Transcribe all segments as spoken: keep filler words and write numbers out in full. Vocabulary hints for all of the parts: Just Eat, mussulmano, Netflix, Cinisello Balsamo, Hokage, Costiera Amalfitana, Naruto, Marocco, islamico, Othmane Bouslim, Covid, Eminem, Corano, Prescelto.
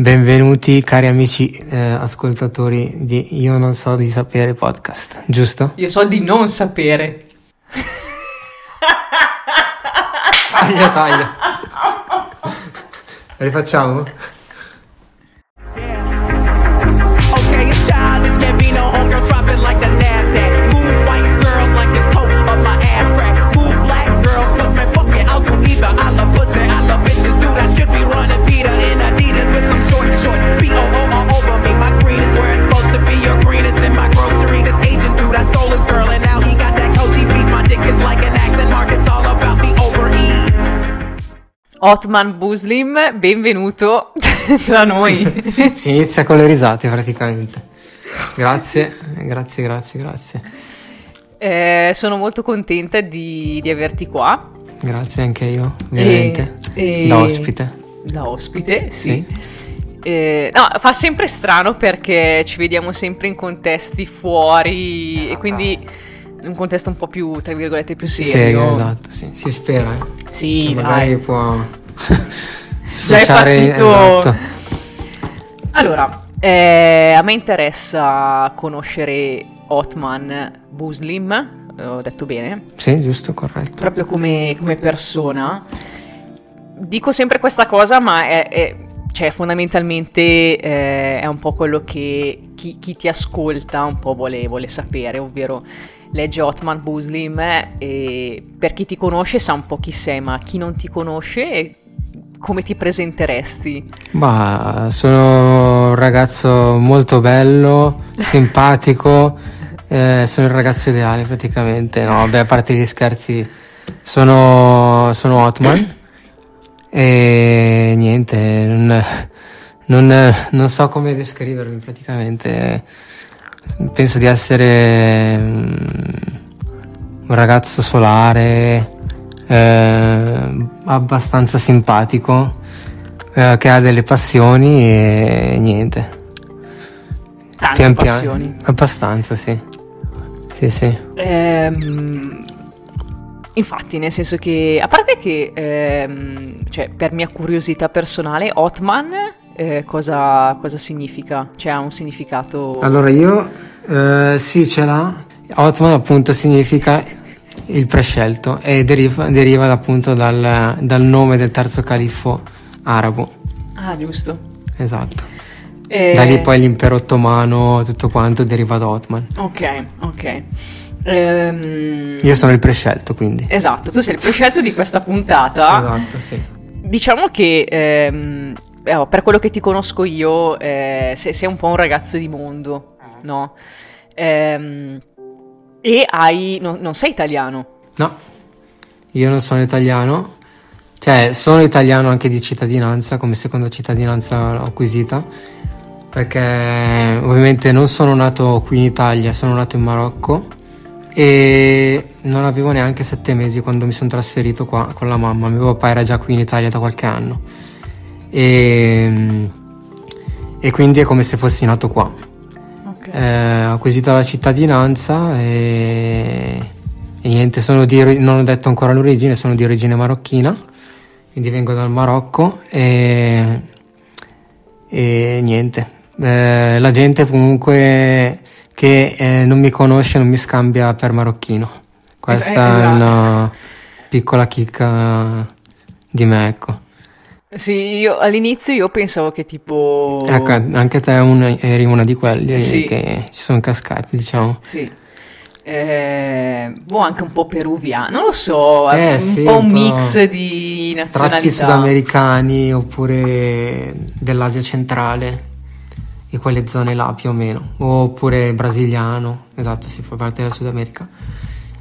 Benvenuti cari amici eh, ascoltatori di Io non so di sapere podcast, giusto? Io so di non sapere. Taglia, taglia. Rifacciamo? Othmane Bouslim, benvenuto tra noi. Si inizia con le risate praticamente. Grazie, grazie, grazie, grazie. Eh, sono molto contenta di, di averti qua. Grazie anche io, ovviamente. E, e... Da ospite. Da ospite, sì. sì. Eh, no, fa sempre strano perché ci vediamo sempre in contesti fuori e quindi... un contesto un po' più, tra virgolette, più serio. Serio, esatto, sì. Si spera, eh. Sì, che magari dai. Può sfociare. Già è partito. Esatto. Allora, eh, a me interessa conoscere Othmane Bouslim, ho detto bene? Sì, giusto, corretto. Proprio come, come persona. Dico sempre questa cosa, ma è... è cioè fondamentalmente eh, è un po' quello che chi, chi ti ascolta un po' vuole, vuole sapere, ovvero legge Othmane Bouslim eh, e per chi ti conosce sa un po' chi sei, ma chi non ti conosce eh, come ti presenteresti? Bah, sono un ragazzo molto bello, simpatico, eh, sono il ragazzo ideale praticamente, no beh, a parte gli scherzi, sono, sono Othmane. E niente, non, non, non so come descrivermi praticamente. Penso di essere un ragazzo solare, eh, abbastanza simpatico, eh, che ha delle passioni e niente. Tante pian passioni? Pian, abbastanza, sì. Sì, sì. Ehm... Infatti, nel senso che, a parte che, ehm, cioè, per mia curiosità personale, Othmane eh, cosa, cosa significa? Cioè, ha un significato? Allora, io, eh, sì, ce l'ha. Othmane, appunto, significa il prescelto e deriva, deriva appunto, dal, dal nome del terzo califfo arabo. Ah, giusto. Esatto. E... Da lì poi l'impero ottomano, tutto quanto, deriva da Othmane. Ok, ok. Um, Io sono il prescelto, quindi. Esatto, tu sei il prescelto di questa puntata. Esatto, sì. Diciamo che ehm, per quello che ti conosco io eh, sei, sei un po' un ragazzo di mondo, no? Ehm, e hai no, non sei italiano? No, io non sono italiano. Cioè, sono italiano anche di cittadinanza, come seconda cittadinanza l'ho acquisita. Perché ovviamente non sono nato qui in Italia, sono nato in Marocco. E non avevo neanche sette mesi quando mi sono trasferito qua con la mamma. Mio papà era già qui in Italia da qualche anno e, e quindi è come se fossi nato qua. Okay. Eh, ho acquisito la cittadinanza e, e niente, sono di, non ho detto ancora l'origine, sono di origine marocchina, quindi vengo dal Marocco e, e niente. Eh, la gente comunque... che eh, non mi conosce, non mi scambia per marocchino. Questa esatto. È una piccola chicca di me, ecco. Sì, io all'inizio io pensavo che tipo... Ecco, anche te una, eri una di quelli sì. Che ci sono cascati, diciamo. Sì. Eh, boh, anche un po' peruviano, non lo so, eh, un sì, po' un mix di nazionalità. Tratti sudamericani oppure dell'Asia centrale. E quelle zone là più o meno, oppure brasiliano, esatto, si fa parte della Sud America,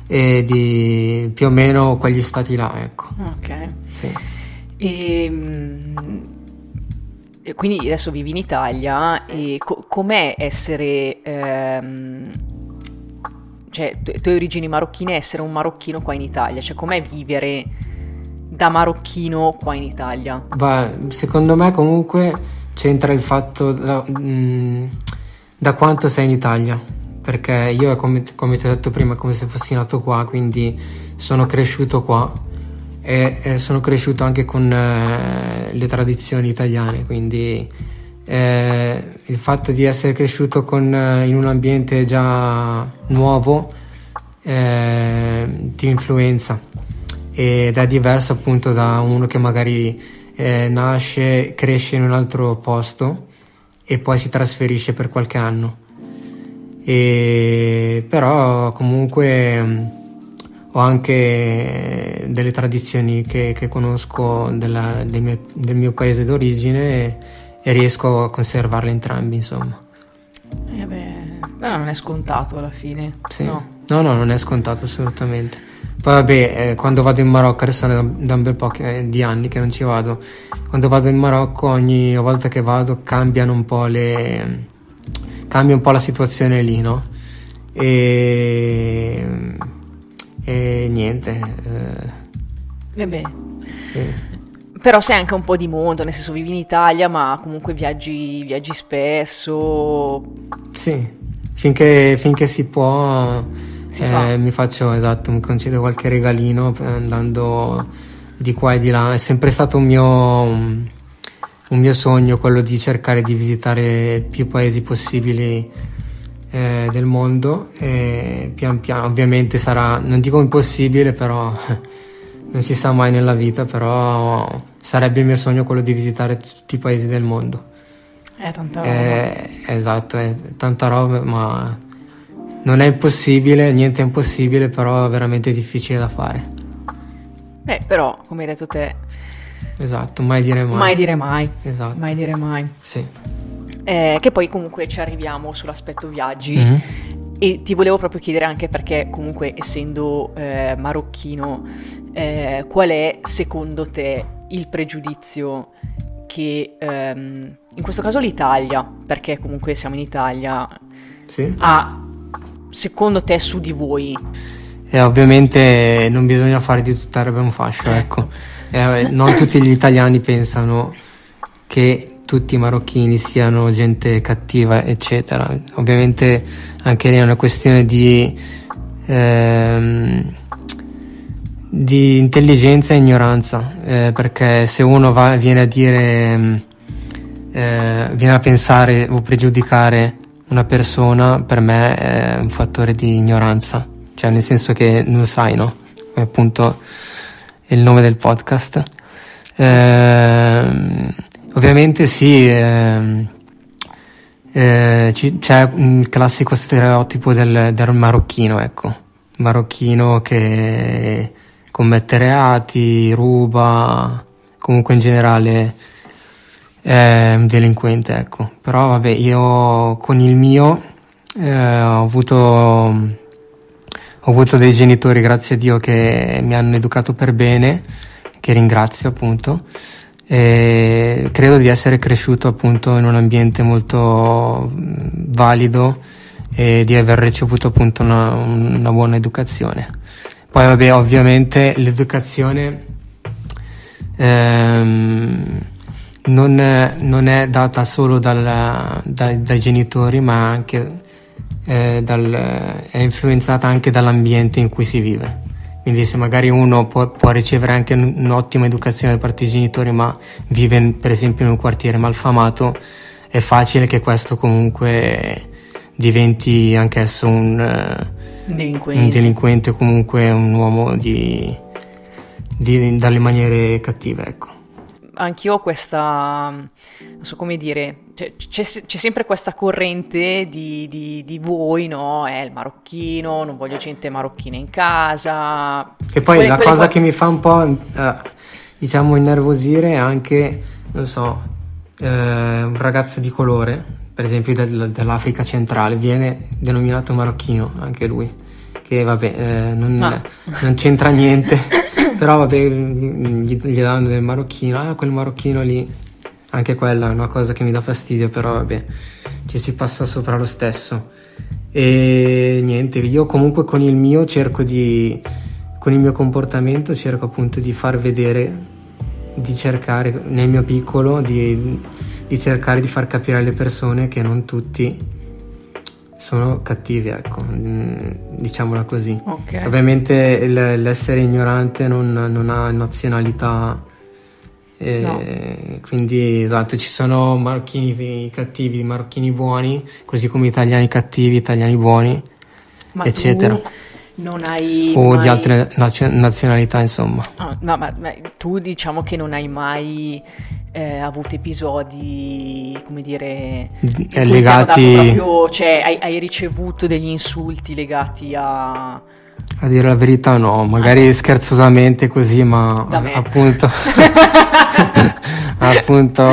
e di più o meno quegli stati là, ecco. Ok. Sì. E, e quindi adesso vivi in Italia e co- com'è essere, ehm, cioè t- tue origini marocchine, essere un marocchino qua in Italia, cioè com'è vivere da marocchino qua in Italia? Beh, secondo me comunque... c'entra il fatto da, mh, da quanto sei in Italia, perché io come, come ti ho detto prima è come se fossi nato qua, quindi sono cresciuto qua e, e sono cresciuto anche con eh, le tradizioni italiane, quindi eh, il fatto di essere cresciuto con, in un ambiente già nuovo eh, ti influenza ed è diverso appunto da uno che magari eh, nasce, cresce in un altro posto e poi si trasferisce per qualche anno. E però comunque ho anche delle tradizioni che, che conosco della, del, mio, del mio paese d'origine e, e riesco a conservarle entrambi, insomma. Eh beh, però non è scontato alla fine. Sì. No. no, no, non è scontato assolutamente. Poi vabbè, eh, quando vado in Marocco, adesso è da, da un bel po' che, eh, di anni che non ci vado, quando vado in Marocco ogni volta che vado cambiano un po' le... cambia un po' la situazione lì, no? E, e niente. Eh... Vabbè. Sì. Però sei anche un po' di mondo, nel senso vivi in Italia, ma comunque viaggi, viaggi spesso. Sì, finché, finché si può si eh, fa. mi faccio, esatto, mi concedo qualche regalino andando di qua e di là. È sempre stato un mio... un mio sogno quello di cercare di visitare più paesi possibili eh, del mondo e pian piano ovviamente sarà, non dico impossibile, però non si sa mai nella vita, però sarebbe il mio sogno quello di visitare tutti i paesi del mondo. È tanta roba. Eh, esatto, è tanta roba, ma non è impossibile, niente è impossibile, però è veramente difficile da fare. Beh, però, come hai detto te, esatto, mai dire mai. Mai dire mai. Esatto. Mai dire mai. Sì. Eh, che poi comunque ci arriviamo sull'aspetto viaggi. Mm-hmm. E ti volevo proprio chiedere anche perché comunque essendo eh, marocchino, eh, qual è secondo te il pregiudizio che ehm, in questo caso l'Italia, perché comunque siamo in Italia, sì, ha secondo te su di voi? Eh, ovviamente non bisogna fare di tutta l'erba un fascio, eh. ecco. Eh, non tutti gli italiani pensano che tutti i marocchini siano gente cattiva, eccetera. Ovviamente anche lì è una questione di, ehm, di intelligenza e ignoranza, eh, perché se uno va, viene a dire, eh, viene a pensare o pregiudicare una persona, per me è un fattore di ignoranza, cioè nel senso che non sai, no? Appunto il nome del podcast. Eh, ovviamente sì, eh, eh, ci, c'è un classico stereotipo del, del marocchino, ecco, marocchino che commette reati, ruba, comunque in generale è un delinquente, ecco. Però vabbè, io con il mio eh, ho avuto... Ho avuto dei genitori, grazie a Dio, che mi hanno educato per bene, che ringrazio appunto, e credo di essere cresciuto appunto in un ambiente molto valido e di aver ricevuto appunto una, una buona educazione. Poi vabbè, ovviamente l'educazione ehm, non, è, non è data solo dal, dai, dai genitori, ma anche... Eh, dal, è influenzata anche dall'ambiente in cui si vive, quindi se magari uno può, può ricevere anche un'ottima educazione da parte dei genitori, ma vive per esempio in un quartiere malfamato, è facile che questo comunque diventi anch'esso un, eh, delinquente. un delinquente, comunque un uomo di, di, dalle maniere cattive, ecco. Anch'io ho questa, non so come dire, c'è, c'è, c'è sempre questa corrente di, di, di voi, no? È il marocchino, non voglio gente marocchina in casa. E poi quelle, la quelle cosa qua... che mi fa un po', eh, diciamo, innervosire è anche, non so, eh, un ragazzo di colore, per esempio del, dell'Africa centrale, viene denominato marocchino, anche lui, che vabbè, eh, non, ah. non c'entra niente. Però vabbè, gli, gli danno del marocchino, ah quel marocchino lì, anche quella è una cosa che mi dà fastidio, però vabbè, ci si passa sopra lo stesso. E niente, io comunque con il mio cerco di, con il mio comportamento cerco appunto di far vedere, di cercare nel mio piccolo, di, di cercare di far capire alle persone che non tutti sono cattivi, ecco, diciamola così. Okay. Ovviamente l'essere ignorante non, non ha nazionalità eh, no. Quindi esatto, ci sono marocchini cattivi, marocchini buoni, così come italiani cattivi, italiani buoni, ma eccetera. Tu non hai o mai... di altre nazionalità, insomma. Ah, ma, ma, ma tu diciamo che non hai mai eh, avuto episodi, come dire, eh, legati proprio, cioè hai, hai ricevuto degli insulti legati a... A dire la verità no, magari ah. scherzosamente così, ma appunto appunto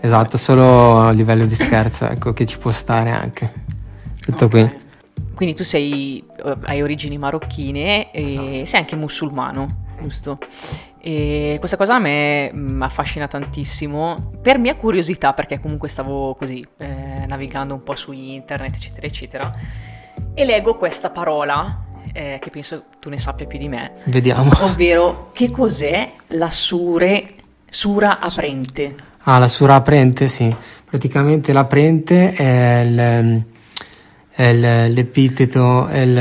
esatto, solo a livello di scherzo, ecco, che ci può stare anche. Tutto okay. Qui. Quindi tu sei, hai origini marocchine e sei anche musulmano, giusto? E questa cosa a me mh, affascina tantissimo, per mia curiosità, perché comunque stavo così eh, navigando un po' su internet, eccetera, eccetera. E leggo questa parola, eh, che penso tu ne sappia più di me. Vediamo. Ovvero, che cos'è la sure, sura aprente? Ah, la sura aprente, sì. Praticamente l'aprente è, il, è il, l'epiteto, è il,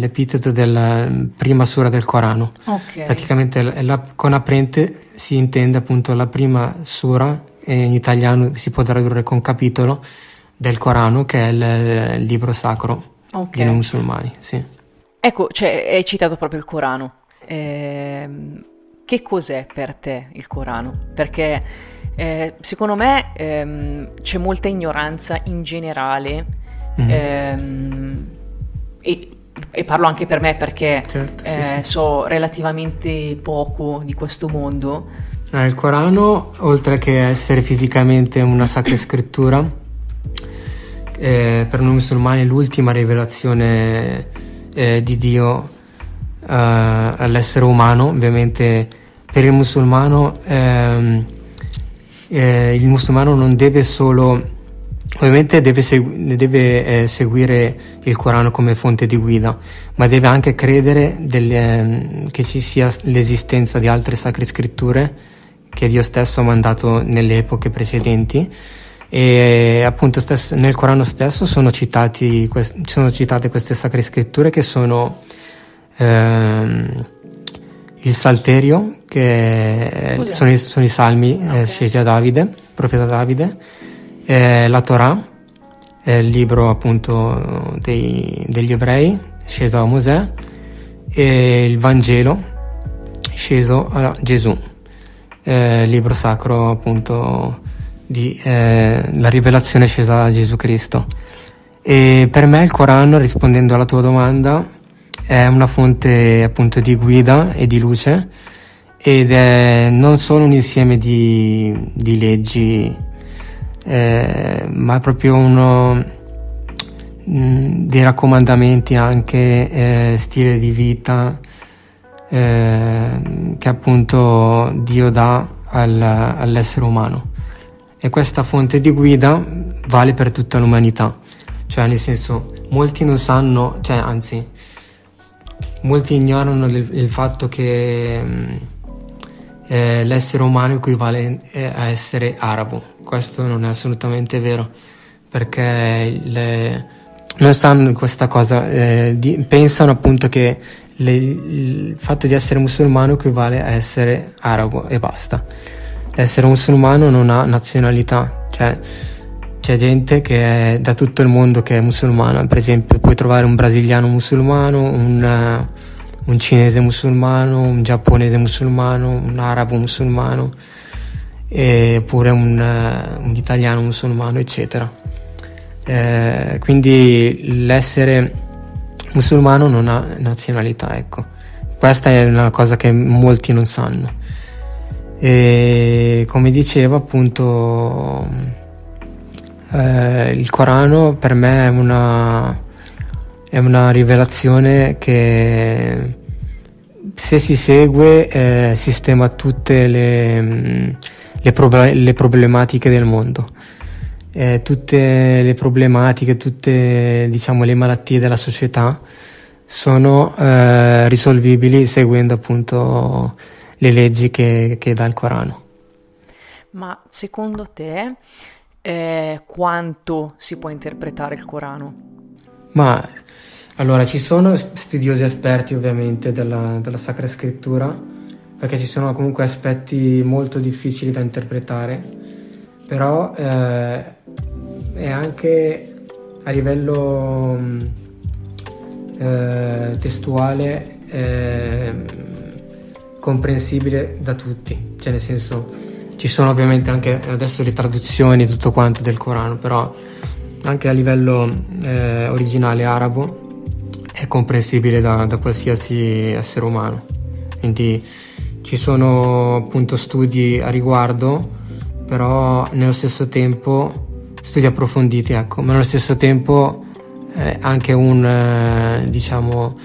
l'epiteto della prima sura del Corano. Ok. Praticamente la, la, con aprente si intende appunto la prima sura, e in italiano si può tradurre con capitolo, del Corano, che è il, il libro sacro. Okay. Dei non musulmani, sì. Ecco, cioè, hai citato proprio il Corano. Eh, che cos'è per te il Corano? Perché eh, secondo me ehm, c'è molta ignoranza in generale, mm-hmm. ehm, e, e parlo anche per me perché certo, sì, eh, sì. so relativamente poco di questo mondo. Eh, il Corano, oltre che essere fisicamente una sacra scrittura, Eh, per noi musulmani è l'ultima rivelazione eh, di Dio eh, all'essere umano. Ovviamente per il musulmano ehm, eh, il musulmano non deve solo, ovviamente deve, segu- deve eh, seguire il Corano come fonte di guida, ma deve anche credere delle, eh, che ci sia l'esistenza di altre sacre scritture che Dio stesso ha mandato nelle epoche precedenti. E appunto stesso, nel Corano stesso sono, citati, sono citate queste sacre scritture, che sono ehm, il Salterio, che sono i, sono i salmi okay. eh, scesi a Davide, profeta Davide, eh, la Torah, eh, il libro appunto dei, degli ebrei sceso a Mosè, e il Vangelo sceso a Gesù, eh, il libro sacro appunto di eh, la rivelazione scesa a Gesù Cristo. E per me il Corano, rispondendo alla tua domanda, è una fonte appunto di guida e di luce, ed è non solo un insieme di, di leggi, eh, ma è proprio uno mh, dei raccomandamenti anche, eh, stile di vita eh, che appunto Dio dà al, all'essere umano. E questa fonte di guida vale per tutta l'umanità, cioè nel senso molti non sanno, cioè anzi molti ignorano il, il fatto che eh, l'essere umano equivale a essere arabo. Questo non è assolutamente vero, perché le, non sanno questa cosa, eh, di, pensano appunto che le, il fatto di essere musulmano equivale a essere arabo e basta. L'essere musulmano non ha nazionalità, cioè c'è gente che è da tutto il mondo che è musulmana. Per esempio puoi trovare un brasiliano musulmano, un, un cinese musulmano, un giapponese musulmano, un arabo musulmano, oppure un, un italiano musulmano, eccetera. Eh, quindi l'essere musulmano non ha nazionalità, ecco. Questa è una cosa che molti non sanno. E come dicevo appunto eh, il Corano per me è una, è una rivelazione che se si segue eh, sistema tutte le, le, prob- le problematiche del mondo, eh, tutte le problematiche, tutte diciamo le malattie della società sono eh, risolvibili seguendo appunto le leggi che, che dà il Corano. Ma secondo te eh, quanto si può interpretare il Corano? Ma allora ci sono studiosi esperti ovviamente della, della Sacra Scrittura perché ci sono comunque aspetti molto difficili da interpretare, però eh, è anche a livello eh, testuale eh, comprensibile da tutti, cioè nel senso ci sono ovviamente anche adesso le traduzioni e tutto quanto del Corano, però anche a livello eh, originale arabo è comprensibile da, da qualsiasi essere umano, quindi ci sono appunto studi a riguardo, però nello stesso tempo studi approfonditi, ecco, ma nello stesso tempo eh, anche un eh, diciamo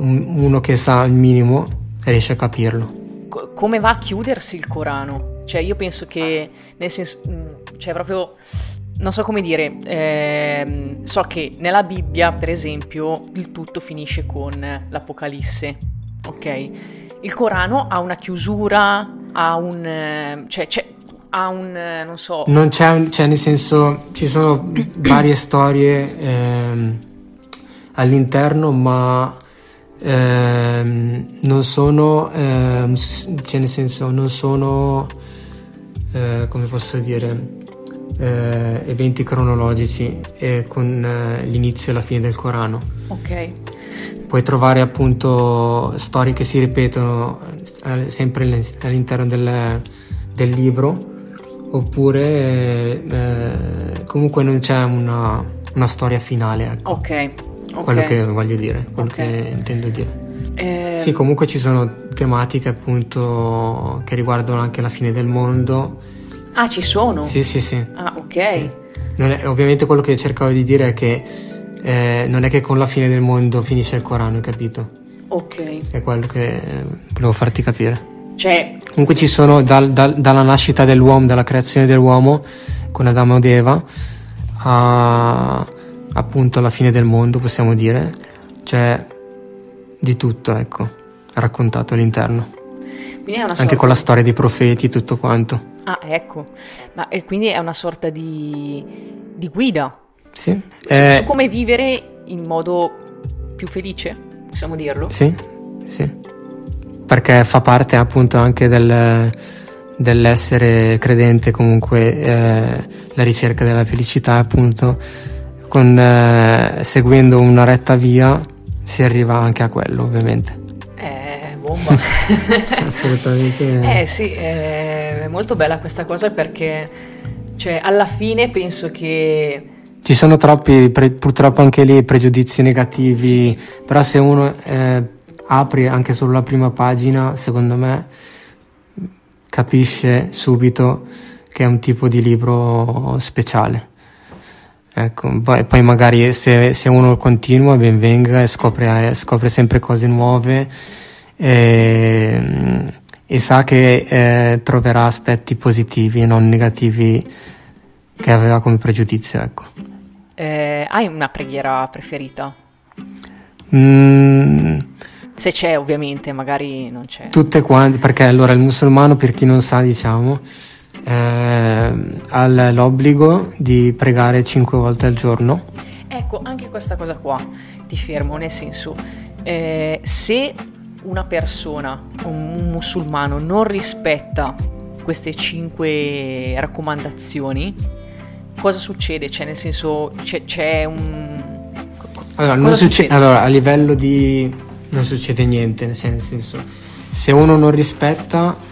un, uno che sa il minimo riesce a capirlo. Co- come va a chiudersi il Corano? Cioè io penso che, nel senso, cioè proprio, non so come dire, ehm, so che nella Bibbia, per esempio, il tutto finisce con l'Apocalisse, ok? Il Corano ha una chiusura, ha un, cioè, cioè ha un, non so... Non c'è, un, cioè nel senso, ci sono varie storie ehm, all'interno, ma... Ehm, non sono ehm, cioè nel senso non sono eh, come posso dire eh, eventi cronologici eh, con eh, l'inizio e la fine del Corano, ok? Puoi trovare appunto storie che si ripetono eh, sempre all'interno del, del libro, oppure eh, comunque non c'è una, una storia finale, ecco. Ok. Okay. Quello che voglio dire, quello okay. che intendo dire. Eh... Sì, comunque ci sono tematiche appunto che riguardano anche la fine del mondo. Ah, ci sono? Sì, sì, sì. Ah, ok. Sì. Non è, ovviamente quello che cercavo di dire è che eh, non è che con la fine del mondo finisce il Corano, capito? Ok. È quello che eh, volevo farti capire. Cioè... Comunque ci sono dal, dal, dalla nascita dell'uomo, dalla creazione dell'uomo con Adamo ed Eva a... appunto alla fine del mondo, possiamo dire, c'è di tutto, ecco, raccontato all'interno. Quindi è una sorta... anche con la storia dei profeti, tutto quanto. Ah, ecco. Ma e quindi è una sorta di, di guida. Sì. Su, eh... su come vivere in modo più felice, possiamo dirlo. Sì, sì. Perché fa parte appunto anche del, dell'essere credente, comunque eh, la ricerca della felicità, appunto. Con, eh, seguendo una retta via si arriva anche a quello, ovviamente. Eh, bomba. Assolutamente. Eh sì, eh, è molto bella questa cosa, perché cioè alla fine penso che ci sono troppi pre- purtroppo anche lì pregiudizi negativi, sì. Però se uno eh, apre anche solo la prima pagina, secondo me capisce subito che è un tipo di libro speciale. Ecco, poi, poi magari se, se uno continua, ben venga, e scopre, scopre sempre cose nuove e, e sa che eh, troverà aspetti positivi e non negativi che aveva come pregiudizio, ecco. Eh, hai una preghiera preferita? Mm, se c'è, ovviamente, magari non c'è. Tutte quante, perché allora il musulmano, per chi non sa, diciamo... Eh, ha l'obbligo di pregare cinque volte al giorno. Ecco, anche questa cosa qua ti fermo, nel senso eh, se una persona, un musulmano, non rispetta queste cinque raccomandazioni, cosa succede? Cioè nel senso c'è, c'è un... Allora, non succede? Succe- allora, a livello di... non succede niente, nel senso se uno non rispetta...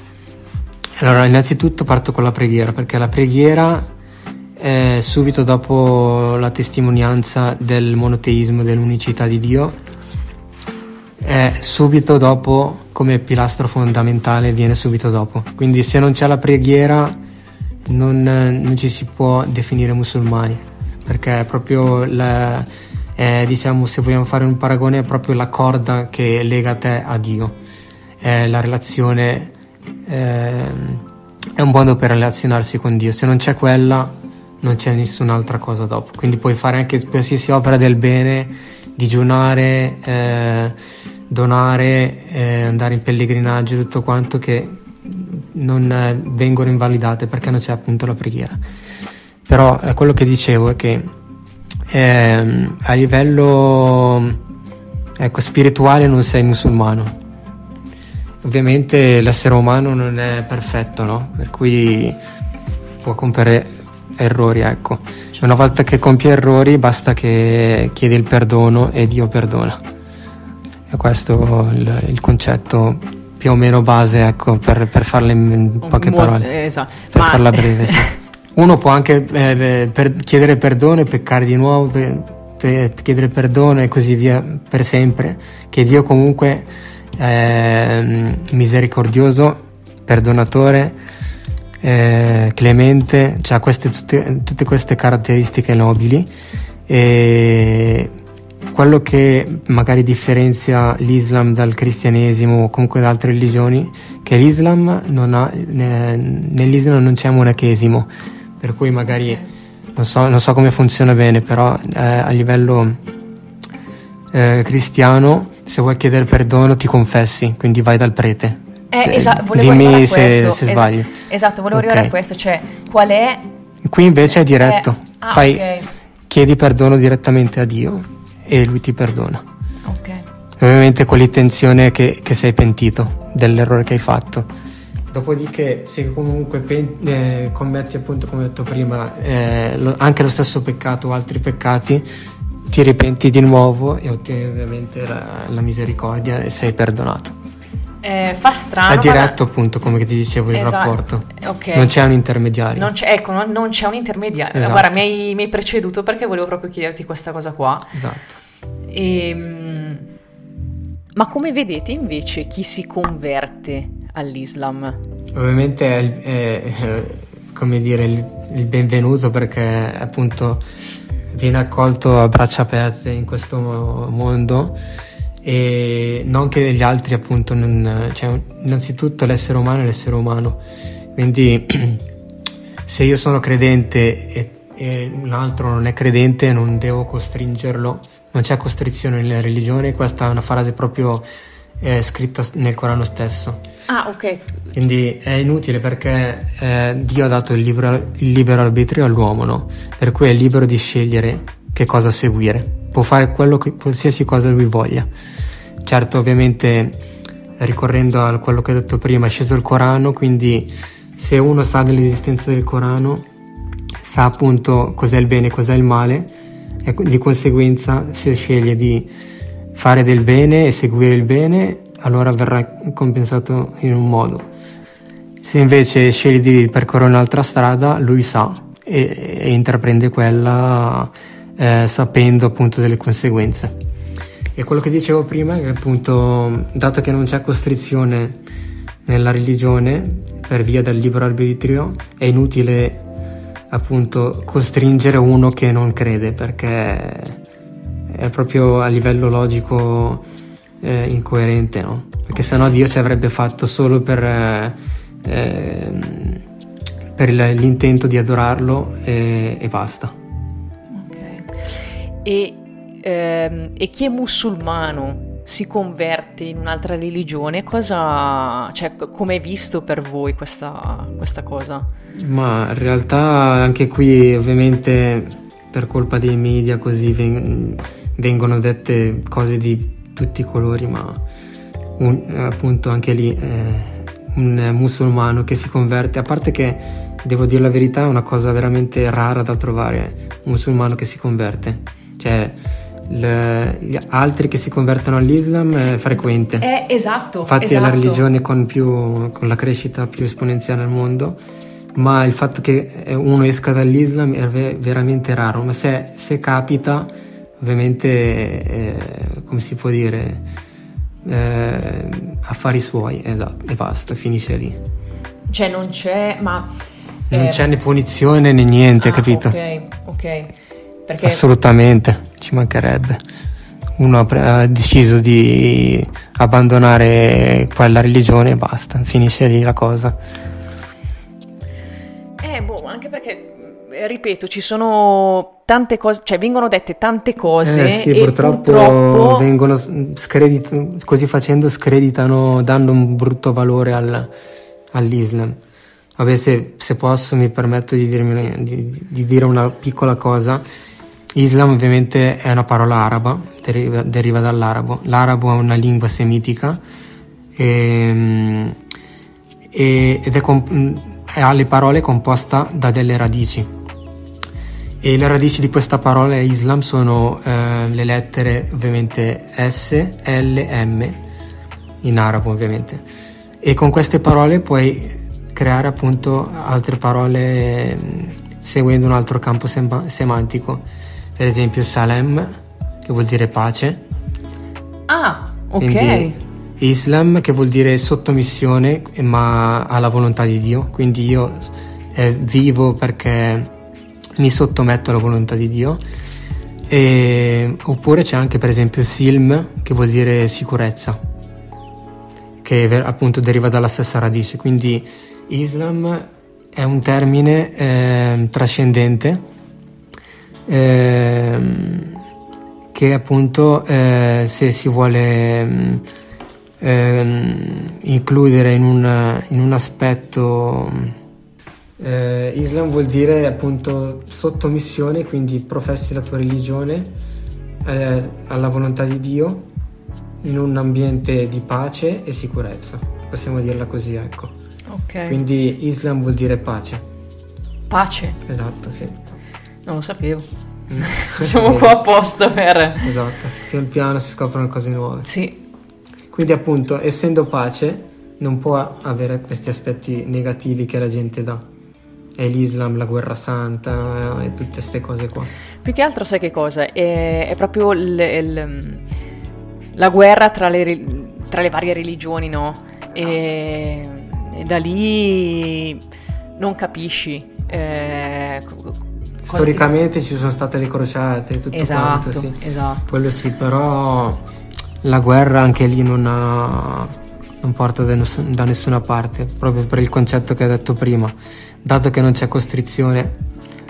Allora, innanzitutto parto con la preghiera, perché la preghiera è subito dopo la testimonianza del monoteismo, dell'unicità di Dio, è subito dopo, come pilastro fondamentale, viene subito dopo. Quindi se non c'è la preghiera non, non ci si può definire musulmani, perché è proprio, la, è, diciamo, se vogliamo fare un paragone, è proprio la corda che lega te a Dio, è la relazione... è un modo per relazionarsi con Dio. Se non c'è quella, non c'è nessun'altra cosa dopo. Quindi puoi fare anche qualsiasi opera del bene, digiunare, eh, donare, eh, andare in pellegrinaggio, tutto quanto, che non eh, vengono invalidate perché non c'è appunto la preghiera. Però eh, quello che dicevo è che eh, a livello ecco spirituale non sei musulmano. Ovviamente l'essere umano non è perfetto, no? Per cui può compiere errori, ecco. Cioè, una volta che compie errori basta che chiedi il perdono e Dio perdona. E questo è il, il concetto più o meno base, ecco, per, per farla in poche Mo- parole. Esatto. Per Ma... farla breve, sì. Uno può anche eh, per chiedere perdono e peccare di nuovo, per, per chiedere perdono e così via per sempre, che Dio comunque è misericordioso, perdonatore, eh, clemente, cioè queste, tutte, tutte queste caratteristiche nobili. E quello che magari differenzia l'Islam dal cristianesimo o comunque da altre religioni, che l'Islam non ha, ne, nell'Islam non c'è monachesimo, per cui magari non so, non so come funziona bene, però eh, a livello eh, cristiano, se vuoi chiedere perdono ti confessi, quindi vai dal prete. Eh, esa- volevo Dimmi a se, se sbaglio. Esatto, esatto volevo okay. arrivare a questo, cioè qual è... Qui invece è diretto, eh, ah, Fai, okay. chiedi perdono direttamente a Dio e Lui ti perdona. Okay. Ovviamente con l'intenzione che, che sei pentito dell'errore che hai fatto. Dopodiché, se comunque eh, commetti, appunto come ho detto prima, eh, lo, anche lo stesso peccato o altri peccati, ti ripenti di nuovo e ottieni ovviamente la, la misericordia e sei perdonato. Eh, fa strano. È diretto, ma... appunto, come ti dicevo, il esatto. rapporto. Okay. Non c'è un intermediario. Non c'è, ecco, non, non c'è un intermediario. Esatto. Guarda, mi hai, mi hai preceduto perché volevo proprio chiederti questa cosa qua. Esatto. E, ma come vedete invece chi si converte all'Islam? Ovviamente è, è, è come dire il, il benvenuto, perché appunto viene accolto a braccia aperte in questo mondo, e non che gli altri appunto non, cioè, innanzitutto l'essere umano è l'essere umano, quindi se io sono credente e, e un altro non è credente non devo costringerlo, non c'è costrizione nella religione. Questa è una frase proprio è scritta nel Corano stesso. Ah, ok. Quindi è inutile, perché eh, Dio ha dato il libero, il libero arbitrio all'uomo, no? Per cui è libero di scegliere che cosa seguire. Può fare quello che, qualsiasi cosa lui voglia. Certo, ovviamente, ricorrendo a quello che ho detto prima, è sceso il Corano, quindi se uno sa dell'esistenza del Corano, sa appunto cos'è il bene e cos'è il male, e di conseguenza se sceglie di fare del bene e seguire il bene, allora verrà compensato in un modo. Se invece scegli di percorrere un'altra strada, lui sa e, e intraprende quella eh, sapendo appunto delle conseguenze. E quello che dicevo prima è che appunto, dato che non c'è costrizione nella religione per via del libero arbitrio, è inutile appunto costringere uno che non crede, perché è proprio a livello logico eh, incoerente, no? Perché sennò Dio ci avrebbe fatto solo per, eh, per l'intento di adorarlo e, e basta. Okay. E, ehm, e chi è mussulmano si converte in un'altra religione, cosa, cioè, come è visto per voi questa, questa cosa? Ma in realtà anche qui ovviamente per colpa dei media così veng- vengono dette cose di tutti i colori, ma un, appunto anche lì eh, un musulmano che si converte, a parte che devo dire la verità è una cosa veramente rara da trovare, un musulmano che si converte, cioè le, gli altri che si convertono all'Islam è frequente, è esatto, infatti esatto. È la religione con, più, con la crescita più esponenziale al mondo, ma il fatto che uno esca dall'Islam è veramente raro, ma se, se capita ovviamente eh, come si può dire eh, affari suoi, esatto, e basta, finisce lì, cioè non c'è ma eh... non c'è né punizione né niente, ah, capito? Ok, ok. Perché... assolutamente, ci mancherebbe, uno ha deciso di abbandonare quella religione e basta, finisce lì la cosa. Eh, boh, anche perché, ripeto, ci sono tante cose, cioè vengono dette tante cose, eh sì, e purtroppo, purtroppo vengono scredit- così facendo screditano, danno un brutto valore al, all'Islam. Vabbè, se, se posso mi permetto di, dirmi, di, di dire una piccola cosa. Islam ovviamente è una parola araba, deriva, deriva dall'arabo. L'arabo è una lingua semitica e, e, ed è, è alle parole composta da delle radici, e le radici di questa parola Islam sono eh, le lettere ovviamente S, L, M in arabo ovviamente, e con queste parole puoi creare appunto altre parole eh, seguendo un altro campo sem- semantico, per esempio Salam, che vuol dire pace. Ah, ok. Quindi Islam, che vuol dire sottomissione ma alla volontà di Dio, quindi io eh, vivo perché mi sottometto alla volontà di Dio. E, oppure c'è anche per esempio Silm, che vuol dire sicurezza, che ver- appunto deriva dalla stessa radice, quindi Islam è un termine eh, trascendente eh, che appunto eh, se si vuole eh, includere in un, in un aspetto eh, Islam vuol dire appunto sottomissione, quindi professi la tua religione eh, alla volontà di Dio in un ambiente di pace e sicurezza, possiamo dirla così, ecco. Okay. Quindi Islam vuol dire pace. Pace? Esatto, sì. Non lo sapevo. Mm. Siamo qua apposta per... Esatto, pian piano si scoprono cose nuove. Sì. Quindi appunto, essendo pace, non può avere questi aspetti negativi che la gente dà. E l'Islam, la guerra santa e tutte queste cose qua. Più che altro sai che cosa? È, è proprio l, l, la guerra tra le, tra le varie religioni, no? E... Ah. E da lì non capisci. Eh, Storicamente ti... ci sono state le crociate e tutto esatto, quanto. Sì. Esatto. Quello sì, però la guerra anche lì non, ha, non porta da, ness- da nessuna parte, proprio per il concetto che ho detto prima. Dato che non c'è costrizione,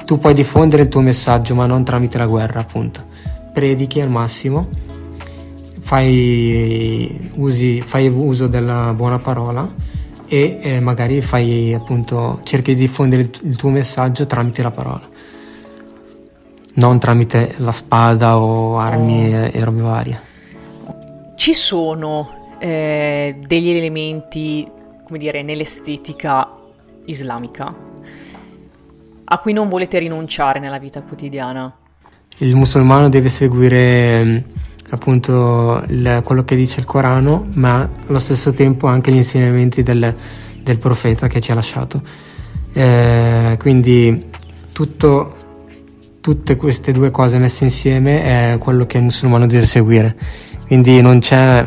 tu puoi diffondere il tuo messaggio, ma non tramite la guerra, appunto. Predichi al massimo, fai, usi, fai uso della buona parola. E eh, magari fai appunto, cerchi di diffondere il, t- il tuo messaggio tramite la parola, non tramite la spada o armi oh. e, e robe varie. Ci sono eh, degli elementi, come dire, nell'estetica islamica a cui non volete rinunciare nella vita quotidiana? Il musulmano deve seguire appunto il, quello che dice il Corano, ma allo stesso tempo anche gli insegnamenti del, del profeta che ci ha lasciato, eh, quindi tutto, tutte queste due cose messe insieme è quello che il musulmano deve seguire, quindi non c'è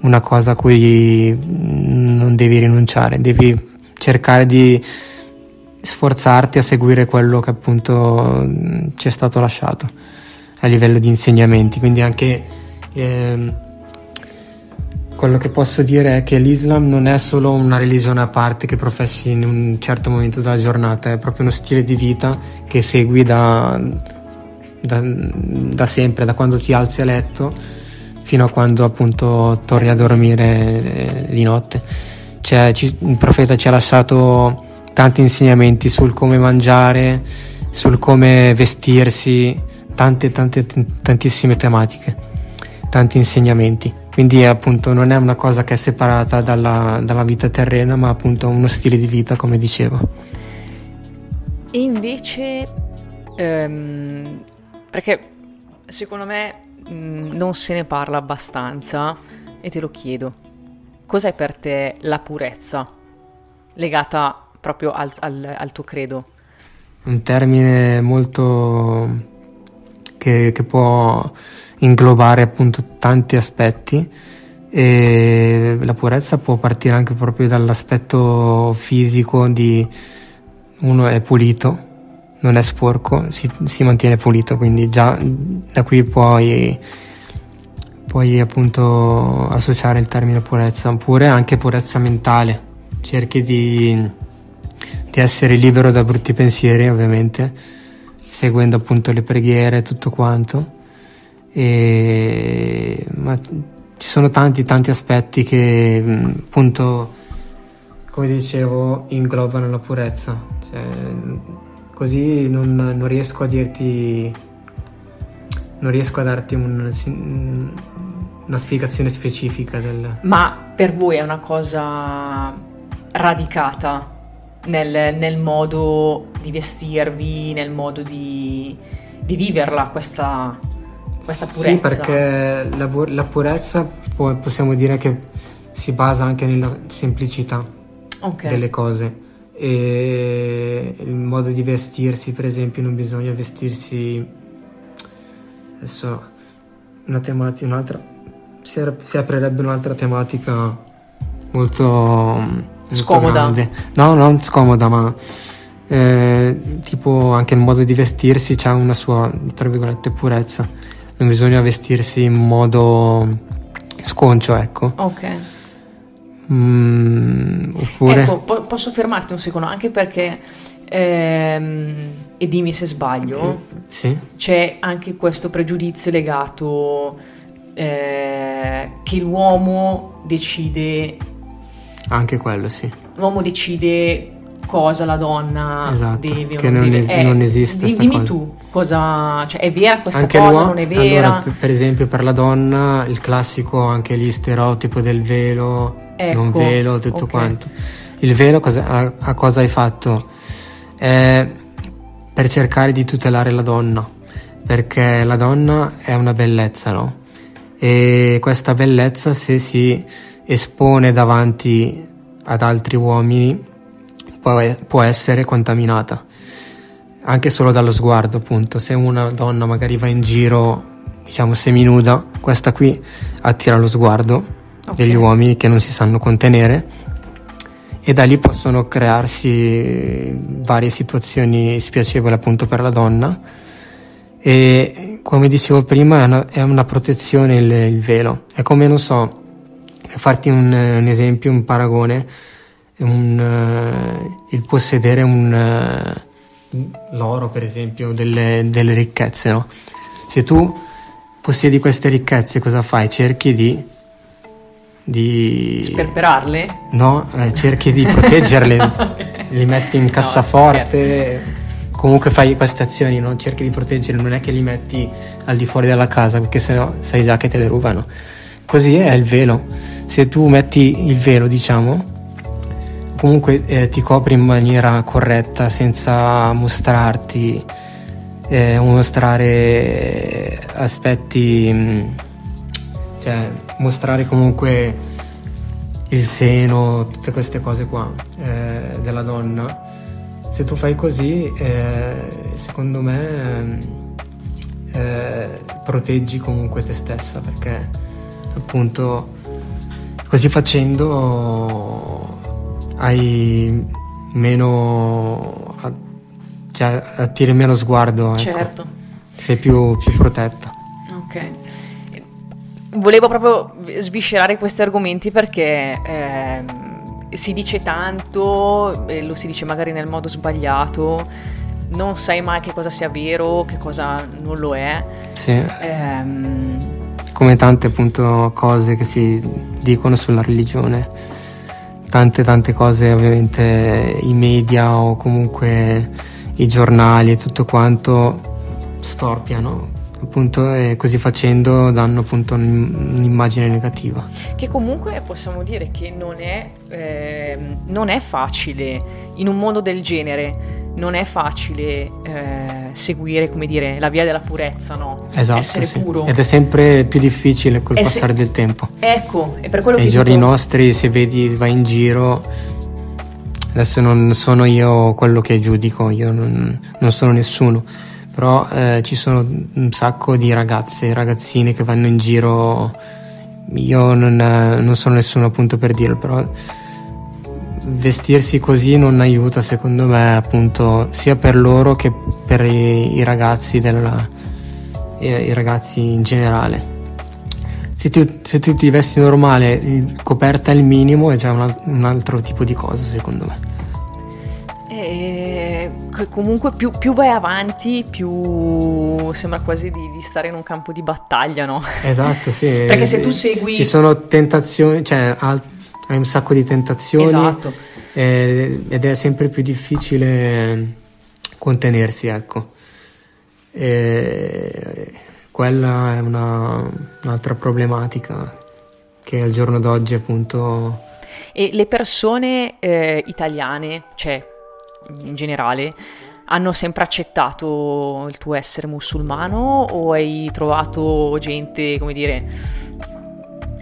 una cosa a cui non devi rinunciare, devi cercare di sforzarti a seguire quello che appunto ci è stato lasciato a livello di insegnamenti. Quindi anche eh, quello che posso dire è che l'Islam non è solo una religione a parte che professi in un certo momento della giornata, è proprio uno stile di vita che segui da, da, da sempre, da quando ti alzi a letto fino a quando appunto torni a dormire eh, di notte. Cioè, ci, il profeta ci ha lasciato tanti insegnamenti sul come mangiare, sul come vestirsi, tante tante tantissime tematiche, tanti insegnamenti, quindi appunto non è una cosa che è separata dalla, dalla vita terrena, ma appunto uno stile di vita, come dicevo. E invece ehm, perché secondo me mh, non se ne parla abbastanza, e te lo chiedo: cos'è per te la purezza legata proprio al, al, al tuo credo? Un termine molto... Che, che può inglobare appunto tanti aspetti, e la purezza può partire anche proprio dall'aspetto fisico, di uno è pulito, non è sporco, si, si mantiene pulito, quindi già da qui puoi, puoi appunto associare il termine purezza. Oppure anche purezza mentale, cerchi di, di essere libero da brutti pensieri ovviamente, seguendo appunto le preghiere e tutto quanto, e... ma ci sono tanti tanti aspetti che appunto, come dicevo, inglobano la purezza, cioè, così non, non riesco a dirti non riesco a darti un, una spiegazione specifica del... Ma per voi è una cosa radicata nel, nel modo di vestirvi, nel modo di, di viverla questa, questa purezza? Sì, perché la, la purezza può, possiamo dire che si basa anche nella semplicità, okay, delle cose. E il modo di vestirsi, per esempio, non bisogna vestirsi, adesso una tematica, un'altra, si, si aprirebbe un'altra tematica molto, molto scomoda grande. No, non scomoda, ma eh, tipo anche il modo di vestirsi c'ha una sua, tra virgolette, purezza, non bisogna vestirsi in modo sconcio, ecco, ok. Mm, oppure... Ecco, po- posso fermarti un secondo, anche perché ehm, e dimmi se sbaglio, sì, c'è anche questo pregiudizio legato eh, che l'uomo decide, anche quello, sì, l'uomo decide cosa la donna, esatto, deve, che non, non, deve. Es- eh, non esiste di- dimmi cosa. Tu cosa, cioè, è vera questa anche cosa, non è vera? Allora, per esempio per la donna il classico, anche lì, stereotipo del velo, ecco, non velo, tutto, okay, quanto. Il velo cosa, a, a cosa hai fatto? È per cercare di tutelare la donna, perché la donna è una bellezza, no? E questa bellezza, se si espone davanti ad altri uomini, può, può essere contaminata anche solo dallo sguardo, appunto. Se una donna magari va in giro, diciamo, seminuda, questa qui attira lo sguardo, okay, degli uomini che non si sanno contenere, e da lì possono crearsi varie situazioni spiacevoli, appunto, per la donna. E come dicevo prima, è una, è una protezione il, il velo. È come, non so, farti un, un esempio, un paragone, un, uh, il possedere un, uh, l'oro, per esempio, delle, delle ricchezze, no? Se tu possiedi queste ricchezze, cosa fai? Cerchi di di sperperarle? No, eh, cerchi di proteggerle, li metti in cassaforte, no, comunque fai queste azioni, no? Cerchi di proteggerle, non è che li metti al di fuori della casa, perché sennò sai già che te le rubano. Così è il velo. Se tu metti il velo, diciamo, comunque eh, ti copri in maniera corretta, senza mostrarti eh, mostrare aspetti mh, cioè mostrare comunque il seno, tutte queste cose qua eh, della donna. Se tu fai così, eh, secondo me eh, proteggi comunque te stessa, perché appunto così facendo hai meno, cioè attiri meno sguardo, ecco. Certo, sei più, più protetta. Ok. Volevo proprio sviscerare questi argomenti perché eh, si dice tanto, e lo si dice magari nel modo sbagliato, non sai mai che cosa sia vero, che cosa non lo è. Sì. Eh, Come tante, appunto, cose che si dicono sulla religione, tante tante cose, ovviamente i media o comunque i giornali e tutto quanto storpiano, appunto, e così facendo danno, appunto, un'immagine negativa, che comunque possiamo dire che non è eh, non è facile in un mondo del genere, non è facile eh, seguire, come dire, la via della purezza, no? Esatto, essere, sì, puro, ed è sempre più difficile col Esse... passare del tempo, ecco, è per quello e che i giorni dico... nostri, se vedi, vai in giro, adesso non sono io quello che giudico, io non, non sono nessuno, però eh, ci sono un sacco di ragazze e ragazzine che vanno in giro, io non, non sono nessuno, appunto, per dirlo, però vestirsi così non aiuta, secondo me, appunto, sia per loro che per i, i ragazzi della, i, i ragazzi in generale. Se tu, se tu ti vesti normale, coperta al minimo, è già un, un altro tipo di cosa, secondo me. E comunque più, più vai avanti, più sembra quasi di, di stare in un campo di battaglia, no? Esatto, sì. Perché se tu segui, ci sono tentazioni, cioè hai un sacco di tentazioni, esatto, eh, ed è sempre più difficile contenersi, ecco. Eh, Quella è una, un'altra problematica che al giorno d'oggi appunto... E le persone eh, italiane, cioè in generale, hanno sempre accettato il tuo essere mussulmano o hai trovato gente, come dire,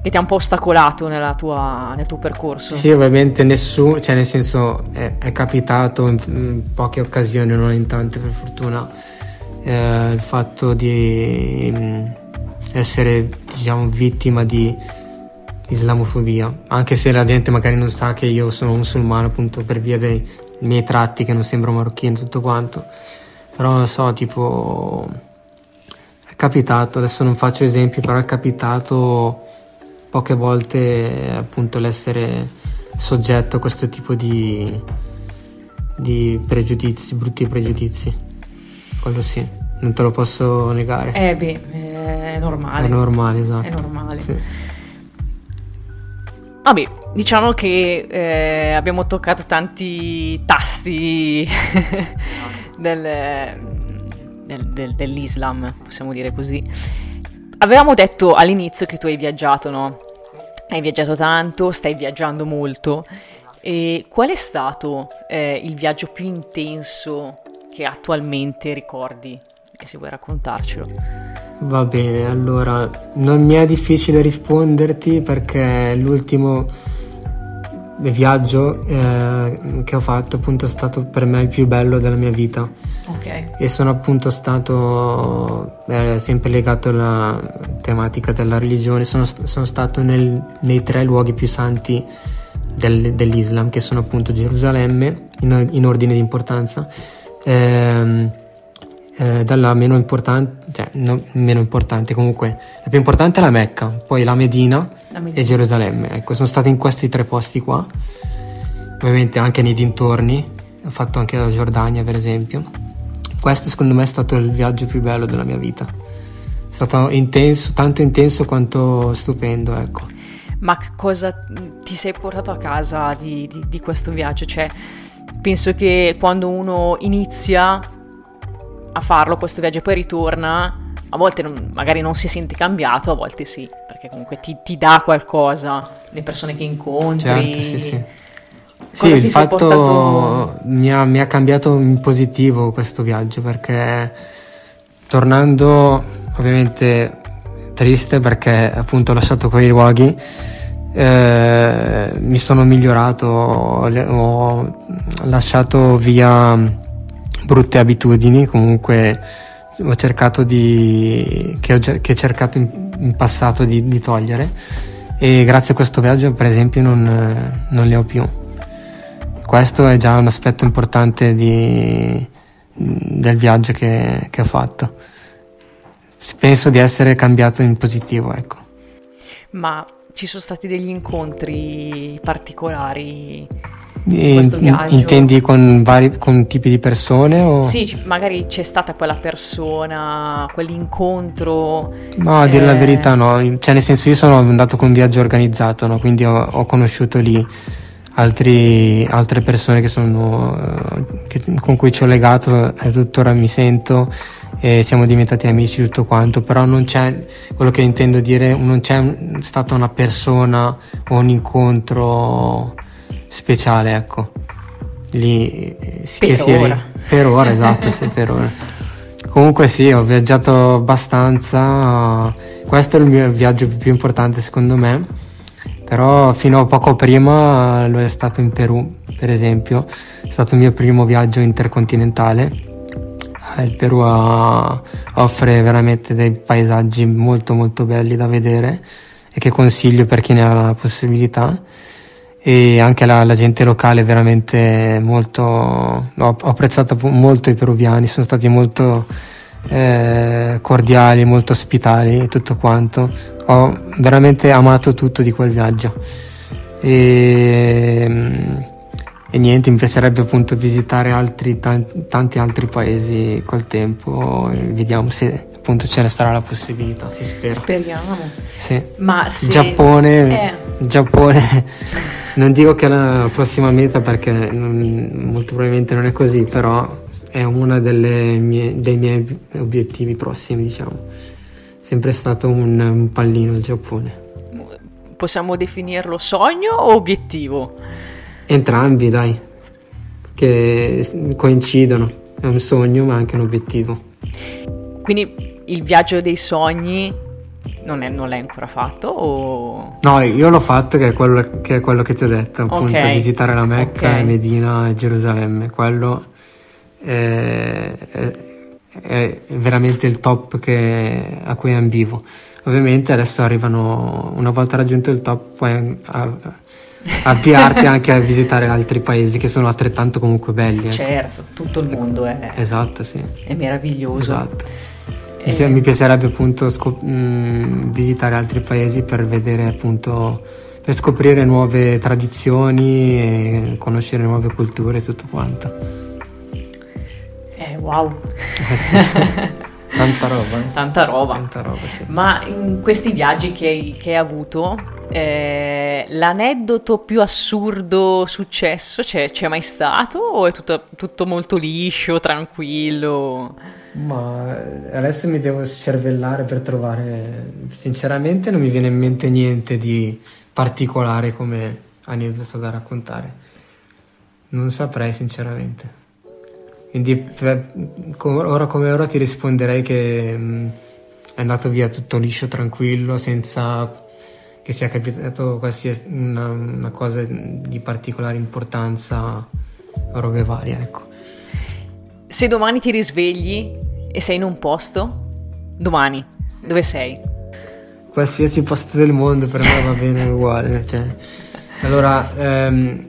che ti ha un po' ostacolato nella tua, nel tuo percorso? Sì, ovviamente nessuno, cioè nel senso è, è capitato in, in poche occasioni, non in tante per fortuna, eh, il fatto di essere, diciamo, vittima di islamofobia, anche se la gente magari non sa che io sono musulmano appunto per via dei miei tratti che non sembro marocchino e tutto quanto, però non so, tipo è capitato, adesso non faccio esempi, però è capitato poche volte appunto l'essere soggetto a questo tipo di, di pregiudizi, brutti pregiudizi, quello sì, non te lo posso negare. Eh beh, è normale. È normale, esatto. È normale. Sì. Vabbè, ah diciamo che eh, abbiamo toccato tanti tasti del, del, del, dell'Islam, possiamo dire così. Avevamo detto all'inizio che tu hai viaggiato, no? Hai viaggiato tanto, stai viaggiando molto. E qual è stato eh, il viaggio più intenso che attualmente ricordi? E se vuoi raccontarcelo. Va bene, allora non mi è difficile risponderti perché l'ultimo viaggio eh, che ho fatto appunto è stato per me il più bello della mia vita. Okay. E sono appunto stato eh, sempre legato alla tematica della religione, sono, sono stato nel, nei tre luoghi più santi del, dell'Islam, che sono appunto Gerusalemme in, in ordine di importanza, ehm Eh, dalla meno importante, cioè no, meno importante comunque, la più importante è la Mecca, poi la Medina, la Medina e Gerusalemme. Ecco, sono stato in questi tre posti qua, ovviamente anche nei dintorni, ho fatto anche la Giordania per esempio. Questo secondo me è stato il viaggio più bello della mia vita, è stato intenso, tanto intenso quanto stupendo, ecco. Ma cosa ti sei portato a casa di, di, di questo viaggio? Cioè penso che quando uno inizia a farlo questo viaggio e poi ritorna, a volte non, magari non si sente cambiato, a volte sì, perché comunque ti, ti dà qualcosa, le persone che incontri. Certo, sì, sì. Cosa sì, il fatto portato... mi, ha, mi ha cambiato in positivo questo viaggio, perché tornando ovviamente triste perché appunto ho lasciato quei luoghi, eh, mi sono migliorato, ho lasciato via brutte abitudini, comunque ho cercato di che ho, che ho cercato in, in passato di, di togliere, e grazie a questo viaggio per esempio non, non le ho più. Questo è già un aspetto importante di, del viaggio che, che ho fatto, penso di essere cambiato in positivo, ecco. Ma ci sono stati degli incontri particolari? Intendi con vari con tipi di persone? O? Sì, magari c'è stata quella persona, quell'incontro. No, a dire eh... la verità no, cioè nel senso io sono andato con un viaggio organizzato, no? Quindi ho, ho conosciuto lì altri, altre persone che sono, che, con cui ci ho legato e tuttora mi sento, e siamo diventati amici tutto quanto, però non c'è, quello che intendo dire, non c'è stata una persona o un incontro speciale, ecco. Lì si per che ora. Si è, per ora, esatto, sì, per ora. Comunque sì, ho viaggiato abbastanza. Questo è il mio viaggio più importante secondo me. Però fino a poco prima lo è stato in Perù, per esempio. È stato il mio primo viaggio intercontinentale. Il Perù ha, offre veramente dei paesaggi molto molto belli da vedere e che consiglio per chi ne ha la possibilità. E anche la, la gente locale veramente molto, ho, ho apprezzato molto i peruviani, sono stati molto eh, cordiali, molto ospitali e tutto quanto, ho veramente amato tutto di quel viaggio, e, e niente, mi piacerebbe appunto visitare altri, tanti, tanti altri paesi col tempo, vediamo se appunto ce ne sarà la possibilità, si spera. Speriamo. Sì. Ma se... Giappone, eh. Giappone... Non dico che è la prossima meta perché non, molto probabilmente non è così, però è uno dei miei obiettivi prossimi, diciamo. sempre stato un, un pallino il Giappone. Possiamo definirlo sogno o obiettivo? Entrambi, dai, che coincidono, è un sogno ma anche un obiettivo. Quindi il viaggio dei sogni non, è, non l'hai ancora fatto? O... No, io l'ho fatto, che è quello che, è quello che ti ho detto, appunto, okay. Visitare la Mecca, okay. Medina e Gerusalemme, quello è, è, è veramente il top che, a cui ambivo. Ovviamente adesso arrivano, una volta raggiunto il top puoi avviarti anche a visitare altri paesi che sono altrettanto comunque belli. Certo, ecco. Tutto il mondo è, esatto, sì. È meraviglioso. Esatto. E... sì, mi piacerebbe appunto scop- mh, visitare altri paesi per vedere appunto, per scoprire nuove tradizioni e conoscere nuove culture e tutto quanto. Eh, wow. Eh, sì. Tanta roba. Tanta roba. Tanta roba, sì. Ma in questi viaggi che hai, che hai avuto, eh, l'aneddoto più assurdo successo c'è, c'è mai stato o è tutto, tutto molto liscio, tranquillo? Ma adesso mi devo cervellare per trovare... Sinceramente non mi viene in mente niente di particolare come aneddoto da raccontare. Non saprei sinceramente. Quindi ora come ora ti risponderei che mh, è andato via tutto liscio, tranquillo, senza che sia capitato qualsiasi una, una cosa di particolare importanza, robe varie, ecco. Se domani ti risvegli e sei in un posto, domani, sì. Dove sei? Qualsiasi posto del mondo per me va bene uguale. Cioè. Allora... Ehm,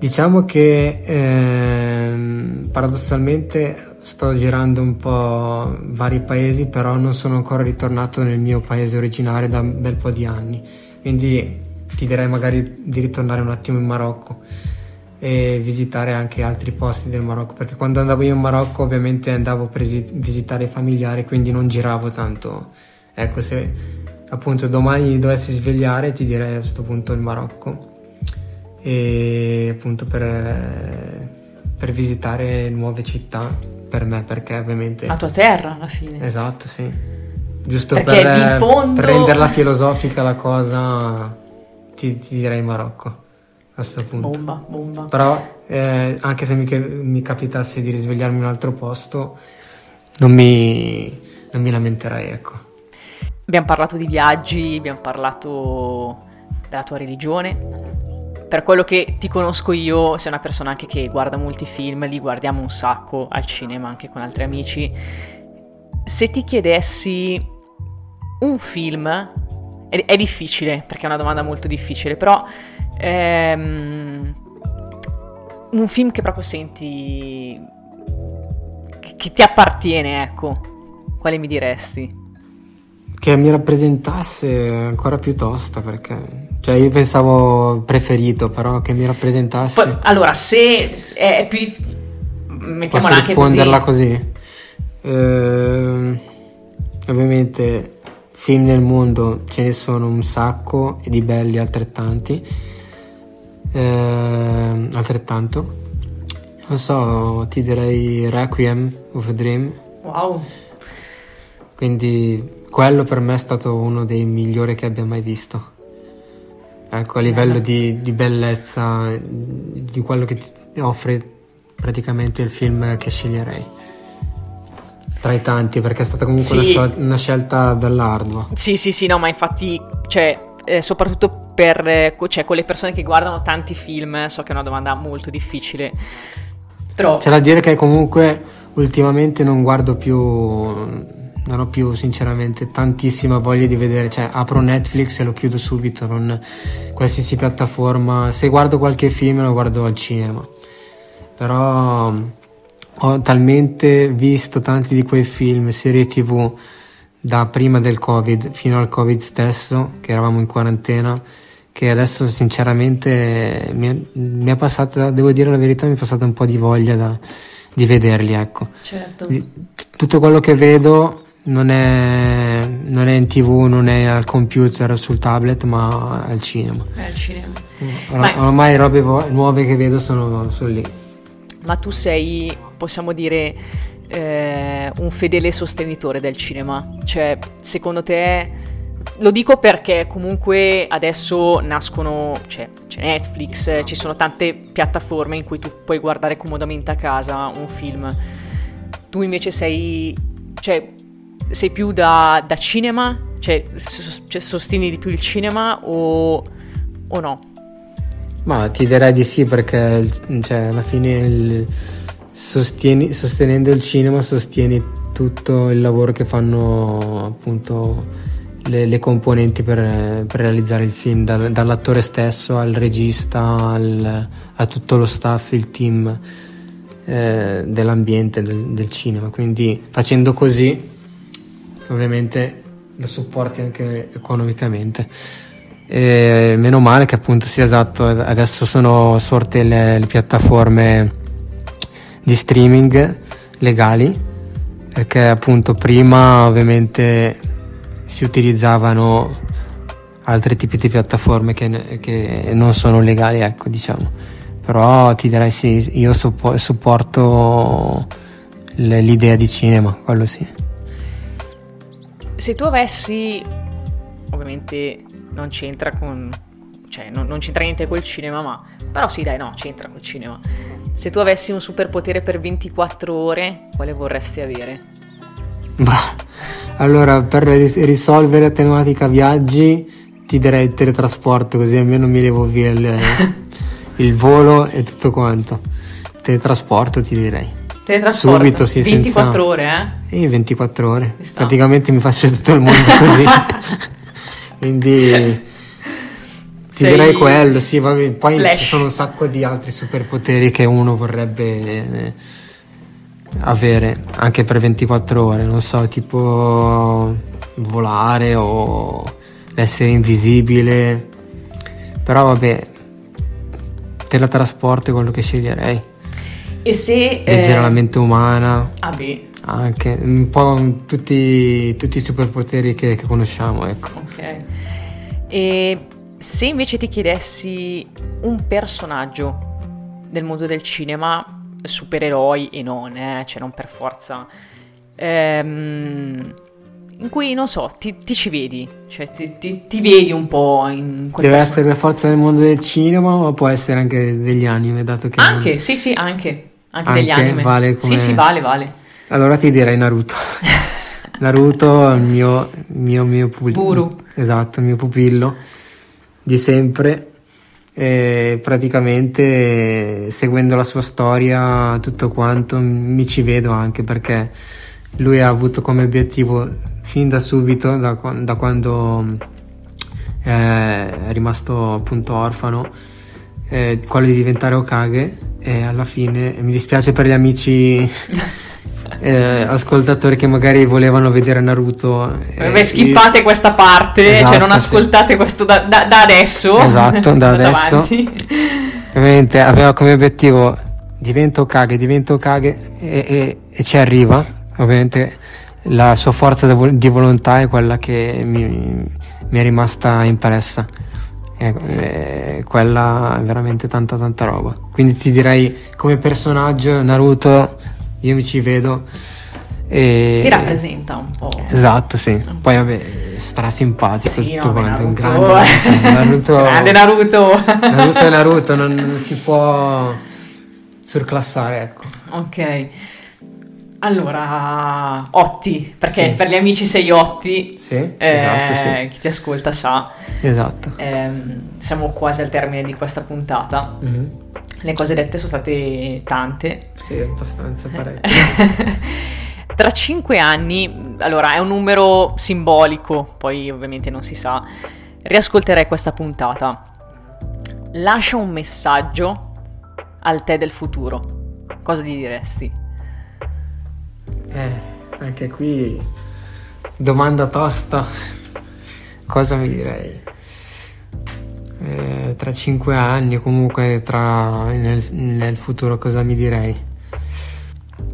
Diciamo che eh, paradossalmente sto girando un po' vari paesi, però non sono ancora ritornato nel mio paese originario da un bel po' di anni, quindi ti direi magari di ritornare un attimo in Marocco e visitare anche altri posti del Marocco, perché quando andavo io in Marocco ovviamente andavo per visitare i familiari, quindi non giravo tanto. Ecco, se appunto domani dovessi svegliare ti direi a questo punto il Marocco. E appunto per, per visitare nuove città per me, perché ovviamente la tua terra alla fine, esatto, sì, giusto, perché per, fondo... per renderla filosofica la cosa ti, ti direi Marocco a questo punto. Bomba, bomba. Però eh, anche se mi, mi capitasse di risvegliarmi in un altro posto non mi, non mi lamenterei, ecco. Abbiamo parlato di viaggi, abbiamo parlato della tua religione. Per quello che ti conosco io, sei una persona anche che guarda molti film, li guardiamo un sacco al cinema anche con altri amici. Se ti chiedessi un film, è, è difficile perché è una domanda molto difficile, però ehm, un film che proprio senti, che, che ti appartiene, ecco, quale mi diresti? Che mi rappresentasse ancora piuttosto, perché... Cioè io pensavo preferito, però che mi rappresentasse. Poi, allora, se è più... Mettiamola anche così. Posso risponderla così? Eh, ovviamente film nel mondo ce ne sono un sacco e di belli altrettanti. Eh, altrettanto. Non so, ti direi Requiem of a Dream. Wow. Quindi quello per me è stato uno dei migliori che abbia mai visto. Ecco, a livello di, di bellezza, di quello che ti offre praticamente il film che sceglierei tra i tanti, perché è stata comunque sì. una, una scelta dall'ardua. Sì, sì, sì, no, ma infatti, cioè, eh, soprattutto per eh, cioè, quelle persone che guardano tanti film, so che è una domanda molto difficile. Però... C'è da dire che comunque ultimamente non guardo più, non ho più sinceramente tantissima voglia di vedere, cioè apro Netflix e lo chiudo subito, non qualsiasi piattaforma, se guardo qualche film lo guardo al cinema, però ho talmente visto tanti di quei film, serie tv da prima del Covid fino al Covid stesso, che eravamo in quarantena, che adesso sinceramente mi è, mi è passata, devo dire la verità, mi è passata un po' di voglia da, di vederli, ecco. Certo. Tutto quello che vedo non è, non è in tv, non è al computer, sul tablet, ma al cinema. È al cinema. Or- ormai robe vo- nuove che vedo sono, sono lì. Ma tu sei, possiamo dire, eh, un fedele sostenitore del cinema? Cioè, secondo te... Lo dico perché comunque adesso nascono, cioè, c'è Netflix, ci sono tante piattaforme in cui tu puoi guardare comodamente a casa un film. Tu invece sei, cioè, sei più da, da cinema? Cioè, sostieni di più il cinema o, o no? Ma ti direi di sì, perché cioè, alla fine il, sostieni, sostenendo il cinema sostieni tutto il lavoro che fanno appunto... Le, le componenti per, per realizzare il film, dal, dall'attore stesso al regista, al, a tutto lo staff, il team eh, dell'ambiente del, del cinema. Quindi facendo così ovviamente lo supporti anche economicamente, e meno male che appunto sia esatto, adesso sono sorte le, le piattaforme di streaming legali, perché appunto prima ovviamente si utilizzavano altri tipi di piattaforme che, che non sono legali, ecco, diciamo. Però ti direi sì, io suppo- supporto l'idea di cinema, quello sì. Se tu avessi, ovviamente non c'entra con, cioè non, non c'entra niente col cinema, ma però sì dai, no, c'entra col cinema. Se tu avessi un superpotere per ventiquattro ore, quale vorresti avere? Bah. Allora, per risolvere la tematica viaggi ti direi il teletrasporto, così almeno mi levo via il, il volo e tutto quanto. Teletrasporto ti direi. Teletrasporto? Subito, sì, ventiquattro senza... ore, eh? Sì, ventiquattro ore. Mi Praticamente mi faccio tutto il mondo così. Quindi ti Sei... direi quello, sì, vabbè. Poi Flash. Ci sono un sacco di altri superpoteri che uno vorrebbe... avere anche per ventiquattro ore, non so, tipo volare o essere invisibile, però vabbè, teletrasporto è quello che sceglierei. E se leggere eh... la mente umana, ah, beh. Anche un po' tutti, tutti i superpoteri che, che conosciamo, ecco. Ok. E se invece ti chiedessi un personaggio del mondo del cinema, supereroi e non, eh, cioè non per forza, ehm, in cui non so, ti, ti ci vedi, cioè ti, ti, ti vedi un po' in quel deve essere per forza del mondo del cinema, ma può essere anche degli anime, dato che anche non... sì sì anche anche, anche degli anime vale come... sì sì vale vale allora ti direi Naruto. Naruto, il mio mio mio pupillo, esatto, il mio pupillo di sempre. E praticamente seguendo la sua storia tutto quanto mi ci vedo, anche perché lui ha avuto come obiettivo fin da subito, da, da quando è rimasto appunto orfano, eh, quello di diventare Hokage. E alla fine mi dispiace per gli amici eh, ascoltatori che magari volevano vedere Naruto, eh, beh, skippate io... questa parte, esatto, cioè non ascoltate, sì. Questo da, da, da adesso, esatto, da adesso ovviamente aveva come obiettivo divento Hokage, divento Hokage e, e, e ci arriva. Ovviamente la sua forza di, vol- di volontà è quella che mi, mi è rimasta impressa, e, e, quella è veramente tanta tanta roba. Quindi ti direi come personaggio Naruto, io mi ci vedo e... ti rappresenta un po', esatto, sì. Poi vabbè, stra simpatico, sì, tutto no, quanto Naruto. Un grande Naruto, grande Naruto Naruto è Naruto, non, non si può surclassare, ecco. Ok, allora Otti, perché sì. Per gli amici sei Otti, sì, eh, esatto, sì. Chi ti ascolta sa, esatto, eh, siamo quasi al termine di questa puntata. Mm-hmm. Le cose dette sono state tante. Sì, abbastanza parecchio. Tra cinque anni, allora è un numero simbolico, poi ovviamente non si sa, riascolterei questa puntata. Lascia un messaggio al te del futuro. Cosa gli diresti? Eh, anche qui domanda tosta. Cosa mi direi? Eh, tra cinque anni o comunque tra, nel, nel futuro cosa mi direi?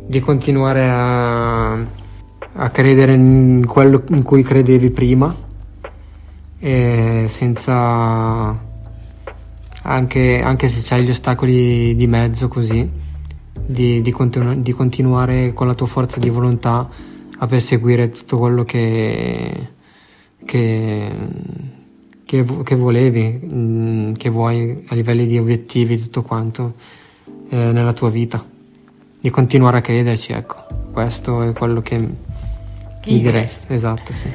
Di continuare a, a credere in quello in cui credevi prima, e senza, anche, anche se c'hai gli ostacoli di mezzo, così di, di, continu- di continuare con la tua forza di volontà a perseguire tutto quello che che, che, che volevi, che vuoi a livello di obiettivi, tutto quanto eh, nella tua vita, di continuare a crederci, ecco, questo è quello che, che mi diresti. Esatto, sì.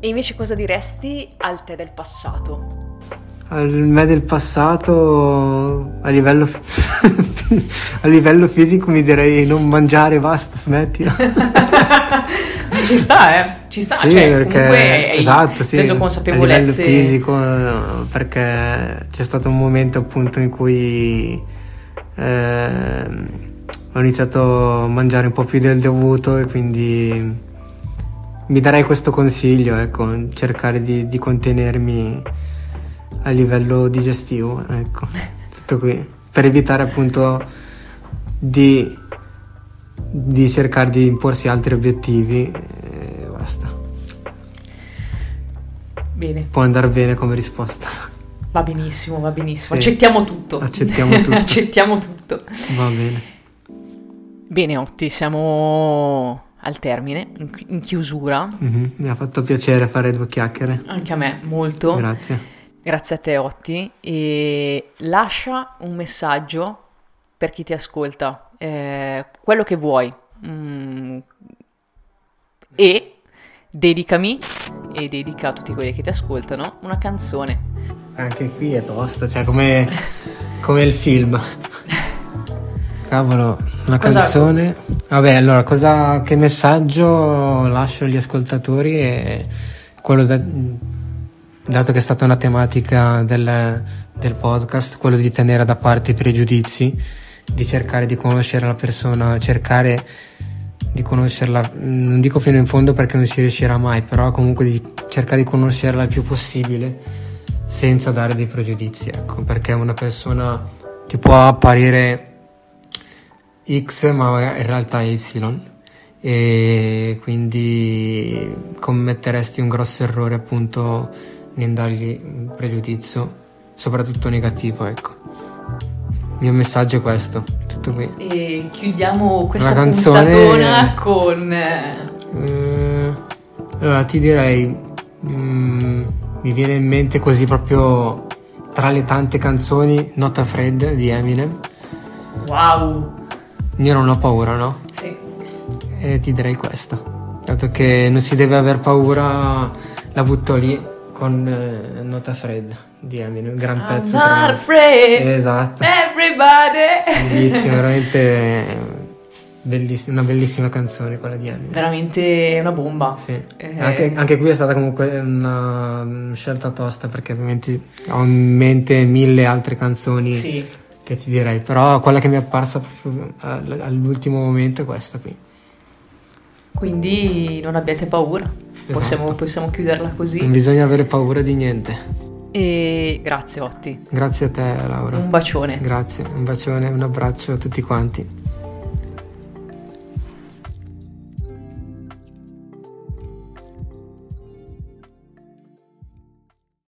E invece cosa diresti al te del passato? Al me del passato, a livello, a livello fisico mi direi non mangiare, basta, smettila. Ci sta, eh? Ci sta, sì, cioè, perché, comunque esatto, hai preso sì, consapevolezze. A livello fisico, perché c'è stato un momento appunto in cui eh, ho iniziato a mangiare un po' più del dovuto e quindi mi darei questo consiglio, ecco, cercare di, di contenermi a livello digestivo, ecco, tutto qui, per evitare appunto di, di cercare di imporsi altri obiettivi e basta. Bene. Può andare bene come risposta. Va benissimo, va benissimo. Sì. Accettiamo tutto. Accettiamo tutto. Accettiamo tutto. Va bene. Bene, Otti, siamo al termine, in chiusura. Mm-hmm. Mi ha fatto piacere fare due chiacchiere. Anche a me, molto. Grazie. Grazie a te, Otti, e lascia un messaggio per chi ti ascolta, eh, quello che vuoi, mm, e dedicami e dedica a tutti quelli che ti ascoltano una canzone. Anche qui è tosta, cioè come, come il film. Cavolo, una cosa... canzone. Vabbè, allora, cosa, che messaggio lascio agli ascoltatori è quello da... Dato che è stata una tematica del, del podcast, quello di tenere da parte i pregiudizi, di cercare di conoscere la persona, cercare di conoscerla, non dico fino in fondo perché non si riuscirà mai, però comunque di cercare di conoscerla il più possibile senza dare dei pregiudizi, ecco, perché una persona ti può apparire X ma in realtà è Y. E quindi commetteresti un grosso errore appunto nel dargli un pregiudizio, soprattutto negativo, ecco. Il mio messaggio è questo, tutto qui. E chiudiamo questa la canzone puntatona con... Eh, allora, ti direi, mm, mi viene in mente così proprio tra le tante canzoni, Nota Fredda di Eminem. Wow! Io non ho paura, no? Sì. E ti direi questo, dato che non si deve aver paura, la butto lì. Con eh, Nota Fredda di Eminem, un gran pezzo. Not afraid. Esatto. Everybody. Bellissimo, veramente belliss- una bellissima canzone quella di Eminem. Veramente una bomba. Sì. Eh. Anche, anche qui è stata comunque una scelta tosta perché ovviamente ho in mente mille altre canzoni sì. che ti direi, però quella che mi è apparsa proprio all'ultimo momento è questa qui. Quindi non abbiate paura. Esatto. Possiamo, possiamo chiuderla così. Non bisogna avere paura di niente. E grazie, Otti. Grazie a te, Laura. Un bacione. Grazie, un bacione, un abbraccio a tutti quanti.